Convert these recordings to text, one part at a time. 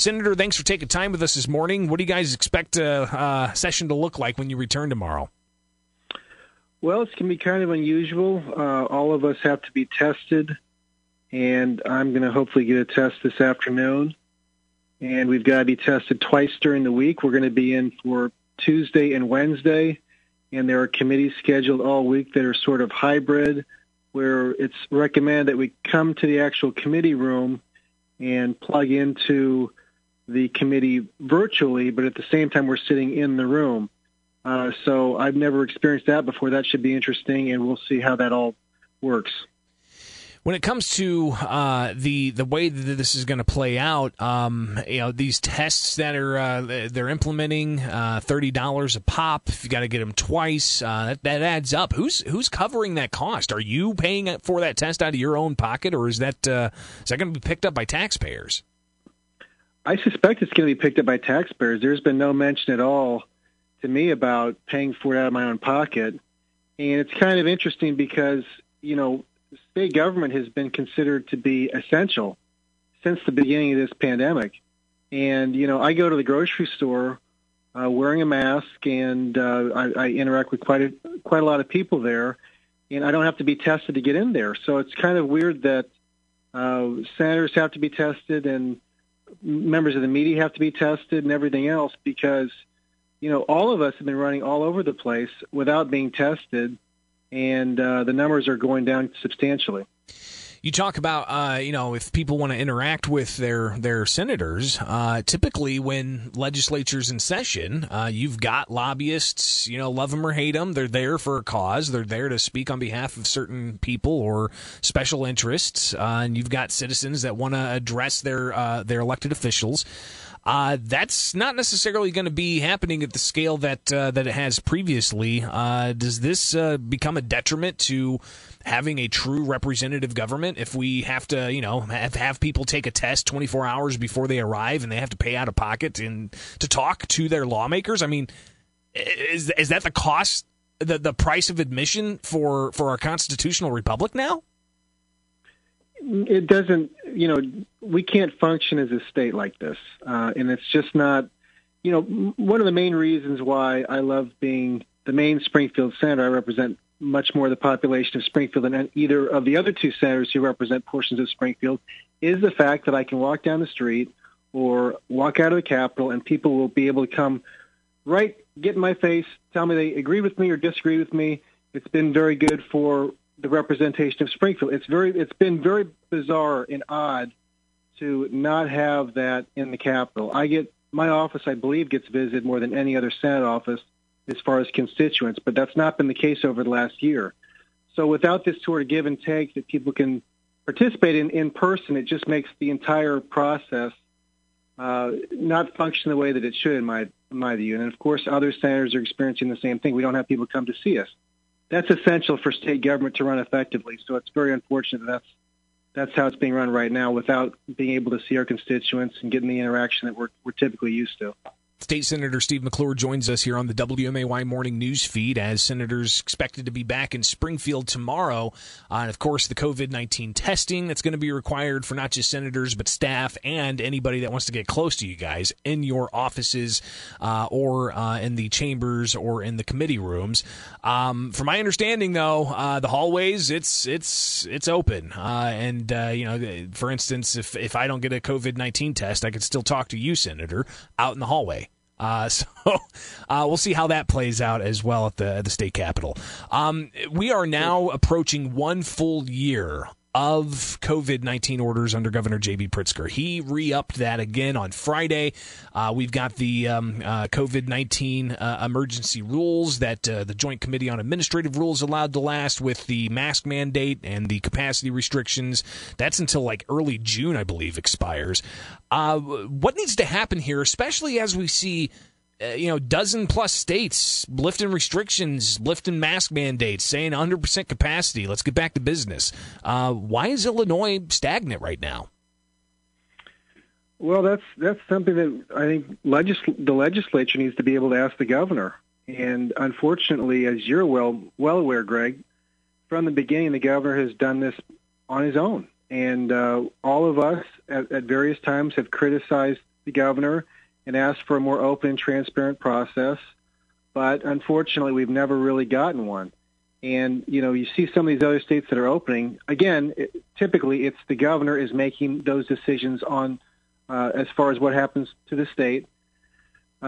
Senator, thanks for taking time with us this morning. What do you guys expect a session to look like when you return tomorrow? Well, it's going to be kind of unusual. All of us have to be tested, and I'm going to hopefully get a test this afternoon. And we've got to be tested twice during the week. We're going to be in for Tuesday and Wednesday, and there are committees scheduled all week that are sort of hybrid, where it's recommended that we come to the actual committee room and plug into the committee virtually, but at the same time we're sitting in the room. So I've never experienced that before. That should be interesting, and we'll see how that all works. When it comes to the way that this is going to play out, these tests that are they're implementing, $30 a pop. If you got to get them twice, that adds up. Who's covering that cost? Are you paying for that test out of your own pocket, or is that going to be picked up by taxpayers? I suspect it's going to be picked up by taxpayers. There's been no mention at all to me about paying for it out of my own pocket, and it's kind of interesting because state government has been considered to be essential since the beginning of this pandemic. And, I go to the grocery store wearing a mask, and I interact with quite a lot of people there, and I don't have to be tested to get in there. So it's kind of weird that senators have to be tested and members of the media have to be tested and everything else because, all of us have been running all over the place without being tested. And the numbers are going down substantially. You talk about, if people want to interact with their senators, typically when legislature's in session, you've got lobbyists, love them or hate them. They're there for a cause. They're there to speak on behalf of certain people or special interests. And you've got citizens that want to address their elected officials. That's not necessarily going to be happening at the scale that it has previously. Does this become a detriment to having a true representative government if we have to, have people take a test 24 hours before they arrive and they have to pay out of pocket and to talk to their lawmakers? I mean, is that the cost, the price of admission for our constitutional republic now? It doesn't, we can't function as a state like this. And it's just not, one of the main reasons why I love being the main Springfield senator. I represent much more of the population of Springfield than either of the other two senators who represent portions of Springfield, is the fact that I can walk down the street or walk out of the Capitol and people will be able to come right, get in my face, tell me they agree with me or disagree with me. It's been very good for the representation of Springfield. It's been very bizarre and odd to not have that in the Capitol. My office, I believe, gets visited more than any other Senate office as far as constituents, but that's not been the case over the last year. So without this sort of give and take that people can participate in person, it just makes the entire process not function the way that it should, in my view. And of course, other senators are experiencing the same thing. We don't have people come to see us. That's essential for state government to run effectively. So it's very unfortunate that's how it's being run right now without being able to see our constituents and getting the interaction that we're typically used to. State Senator Steve McClure joins us here on the WMAY Morning News Feed as senators expected to be back in Springfield tomorrow. And, of course, the COVID-19 testing that's going to be required for not just senators but staff and anybody that wants to get close to you guys in your offices or in the chambers or in the committee rooms. From my understanding, though, the hallways, it's open. And, for instance, if I don't get a COVID-19 test, I could still talk to you, Senator, out in the hallway. So we'll see how that plays out as well at the state capitol. We are now approaching one full year of COVID-19 orders under Governor J.B. Pritzker. He re-upped that again on Friday. We've got the COVID-19 emergency rules that the Joint Committee on Administrative Rules allowed to last with the mask mandate and the capacity restrictions. That's until early June, I believe, expires. What needs to happen here, especially as we see dozen plus states lifting restrictions, lifting mask mandates, saying 100% capacity. Let's get back to business. Why is Illinois stagnant right now? Well, that's something that I think the legislature needs to be able to ask the governor. And unfortunately, as you're well aware, Greg, from the beginning, the governor has done this on his own. And all of us at various times have criticized the governor and asked for a more open and transparent process. But unfortunately, we've never really gotten one. And, you know, you see some of these other states that are opening. Again, typically it's the governor is making those decisions on as far as what happens to the state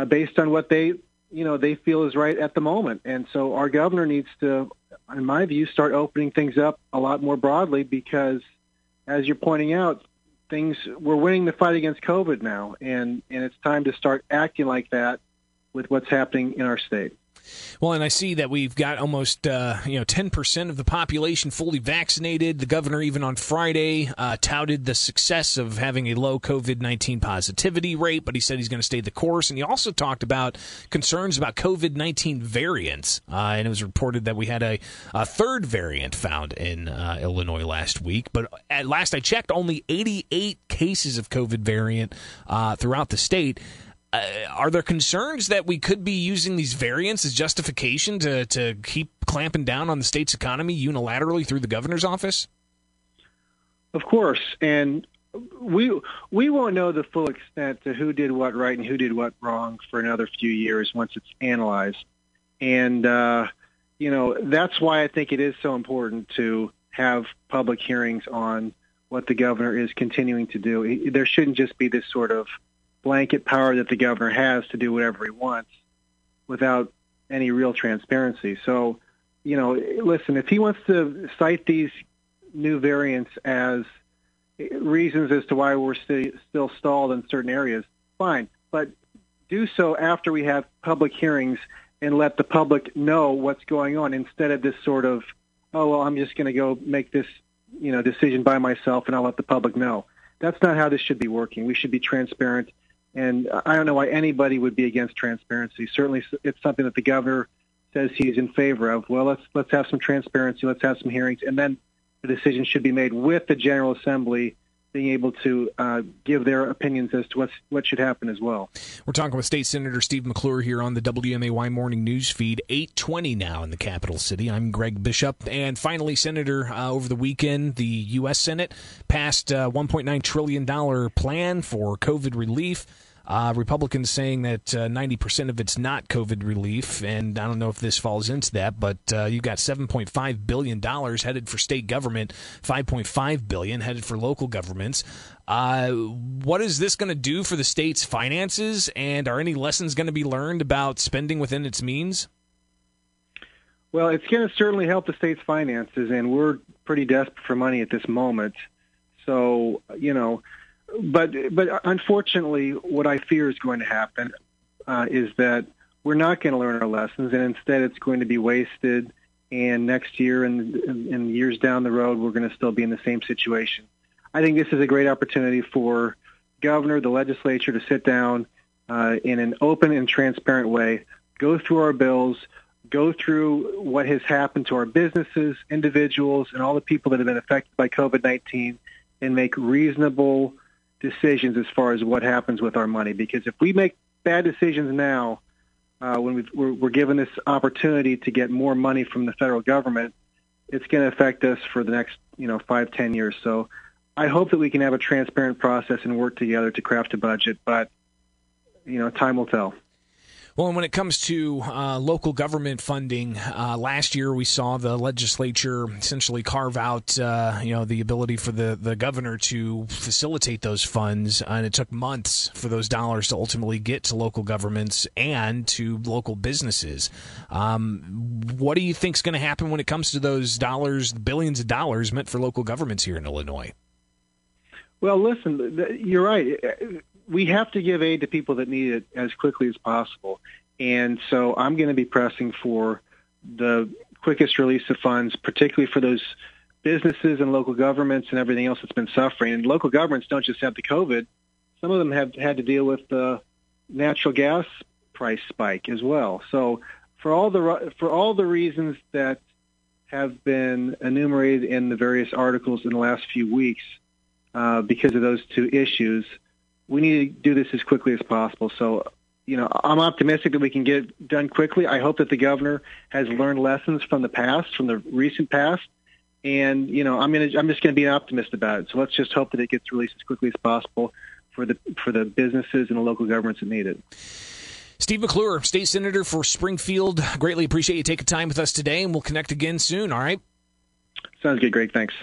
based on what they, you know, they feel is right at the moment. And so our governor needs to, in my view, start opening things up a lot more broadly because, as you're pointing out, we're winning the fight against COVID now, and it's time to start acting like that with what's happening in our state. Well, and I see that we've got almost 10% of the population fully vaccinated. The governor, even on Friday, touted the success of having a low COVID-19 positivity rate, but he said he's going to stay the course. And he also talked about concerns about COVID-19 variants. And it was reported that we had a third variant found in Illinois last week. But at last I checked, only 88 cases of COVID variant throughout the state. Are there concerns that we could be using these variants as justification to keep clamping down on the state's economy unilaterally through the governor's office? Of course, and we won't know the full extent to who did what right and who did what wrong for another few years once it's analyzed. And, you know, that's why I think it is so important to have public hearings on what the governor is continuing to do. There shouldn't just be this sort of blanket power that the governor has to do whatever he wants without any real transparency. So, you know, listen, if he wants to cite these new variants as reasons as to why we're still stalled in certain areas, fine. But do so after we have public hearings and let the public know what's going on instead of this sort of, oh, well, I'm just going to go make this, you know, decision by myself and I'll let the public know. That's not how this should be working. We should be transparent. And I don't know why anybody would be against transparency. Certainly, it's something that the governor says he's in favor of. Well, let's have some transparency. Let's have some hearings, and then the decision should be made with the General Assembly being able to give their opinions as to what should happen as well. We're talking with State Senator Steve McClure here on the WMAY Morning News Feed, 8:20 now in the capital city. I'm Greg Bishop. And finally, Senator, over the weekend, the U.S. Senate passed a $1.9 trillion plan for COVID relief. Republicans saying that 90% of it's not COVID relief, and I don't know if this falls into that, but you've got $7.5 billion headed for state government, $5.5 billion headed for local governments. What is this going to do for the state's finances, and are any lessons going to be learned about spending within its means? Well, it's going to certainly help the state's finances, and we're pretty desperate for money at this moment. So, you know, But unfortunately, what I fear is going to happen is that we're not going to learn our lessons, and instead it's going to be wasted, and next year and years down the road, we're going to still be in the same situation. I think this is a great opportunity for the governor, the legislature, to sit down in an open and transparent way, go through our bills, go through what has happened to our businesses, individuals, and all the people that have been affected by COVID-19, and make reasonable decisions as far as what happens with our money. Because if we make bad decisions now, when we're given this opportunity to get more money from the federal government, it's going to affect us for the next, 5-10 years. So I hope that we can have a transparent process and work together to craft a budget, but, time will tell. Well, and when it comes to local government funding, last year we saw the legislature essentially carve out, the ability for the governor to facilitate those funds, and it took months for those dollars to ultimately get to local governments and to local businesses. What do you think is going to happen when it comes to those dollars, billions of dollars meant for local governments here in Illinois? Well, listen, you're right. We have to give aid to people that need it as quickly as possible. And so I'm going to be pressing for the quickest release of funds, particularly for those businesses and local governments and everything else that's been suffering. And local governments don't just have the COVID. Some of them have had to deal with the natural gas price spike as well. So for all the reasons that have been enumerated in the various articles in the last few weeks, because of those two issues, we need to do this as quickly as possible. So, I'm optimistic that we can get it done quickly. I hope that the governor has learned lessons from the past, from the recent past. And, I'm just going to be an optimist about it. So let's just hope that it gets released as quickly as possible for the businesses and the local governments that need it. Steve McClure, State Senator for Springfield. Greatly appreciate you taking time with us today, and we'll connect again soon, all right? Sounds good. Great. Thanks.